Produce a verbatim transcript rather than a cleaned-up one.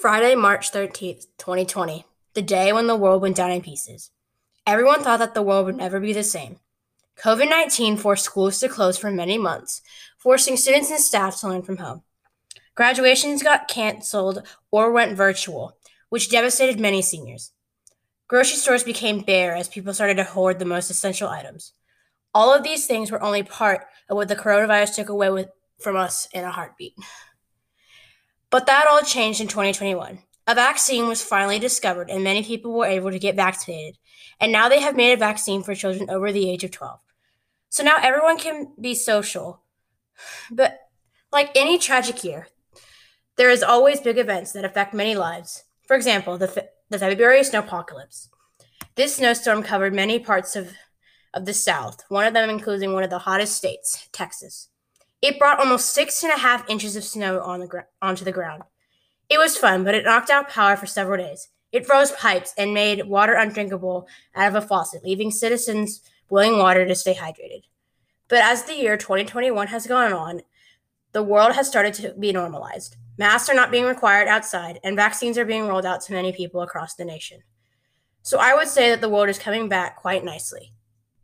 Friday, March thirteenth, twenty twenty, the day when the world went down in pieces. Everyone thought that the world would never be the same. COVID nineteen forced schools to close for many months, forcing students and staff to learn from home. Graduations got canceled or went virtual, which devastated many seniors. Grocery stores became bare as people started to hoard the most essential items. All of these things were only part of what the coronavirus took away with, from us in a heartbeat. But that all changed in twenty twenty-one. A vaccine was finally discovered, and many people were able to get vaccinated. And now they have made a vaccine for children over the age of twelve. So now everyone can be social. But like any tragic year, there is always big events that affect many lives. For example, the, fe- the February snowpocalypse. This snowstorm covered many parts of, of the South, one of them including one of the hottest states, Texas. It brought almost six and a half inches of snow on the gr- onto the ground. It was fun, but it knocked out power for several days. It froze pipes and made water undrinkable out of a faucet, leaving citizens boiling water to stay hydrated. But as the year twenty twenty-one has gone on, the world has started to be normalized. Masks are not being required outside, and vaccines are being rolled out to many people across the nation. So I would say that the world is coming back quite nicely.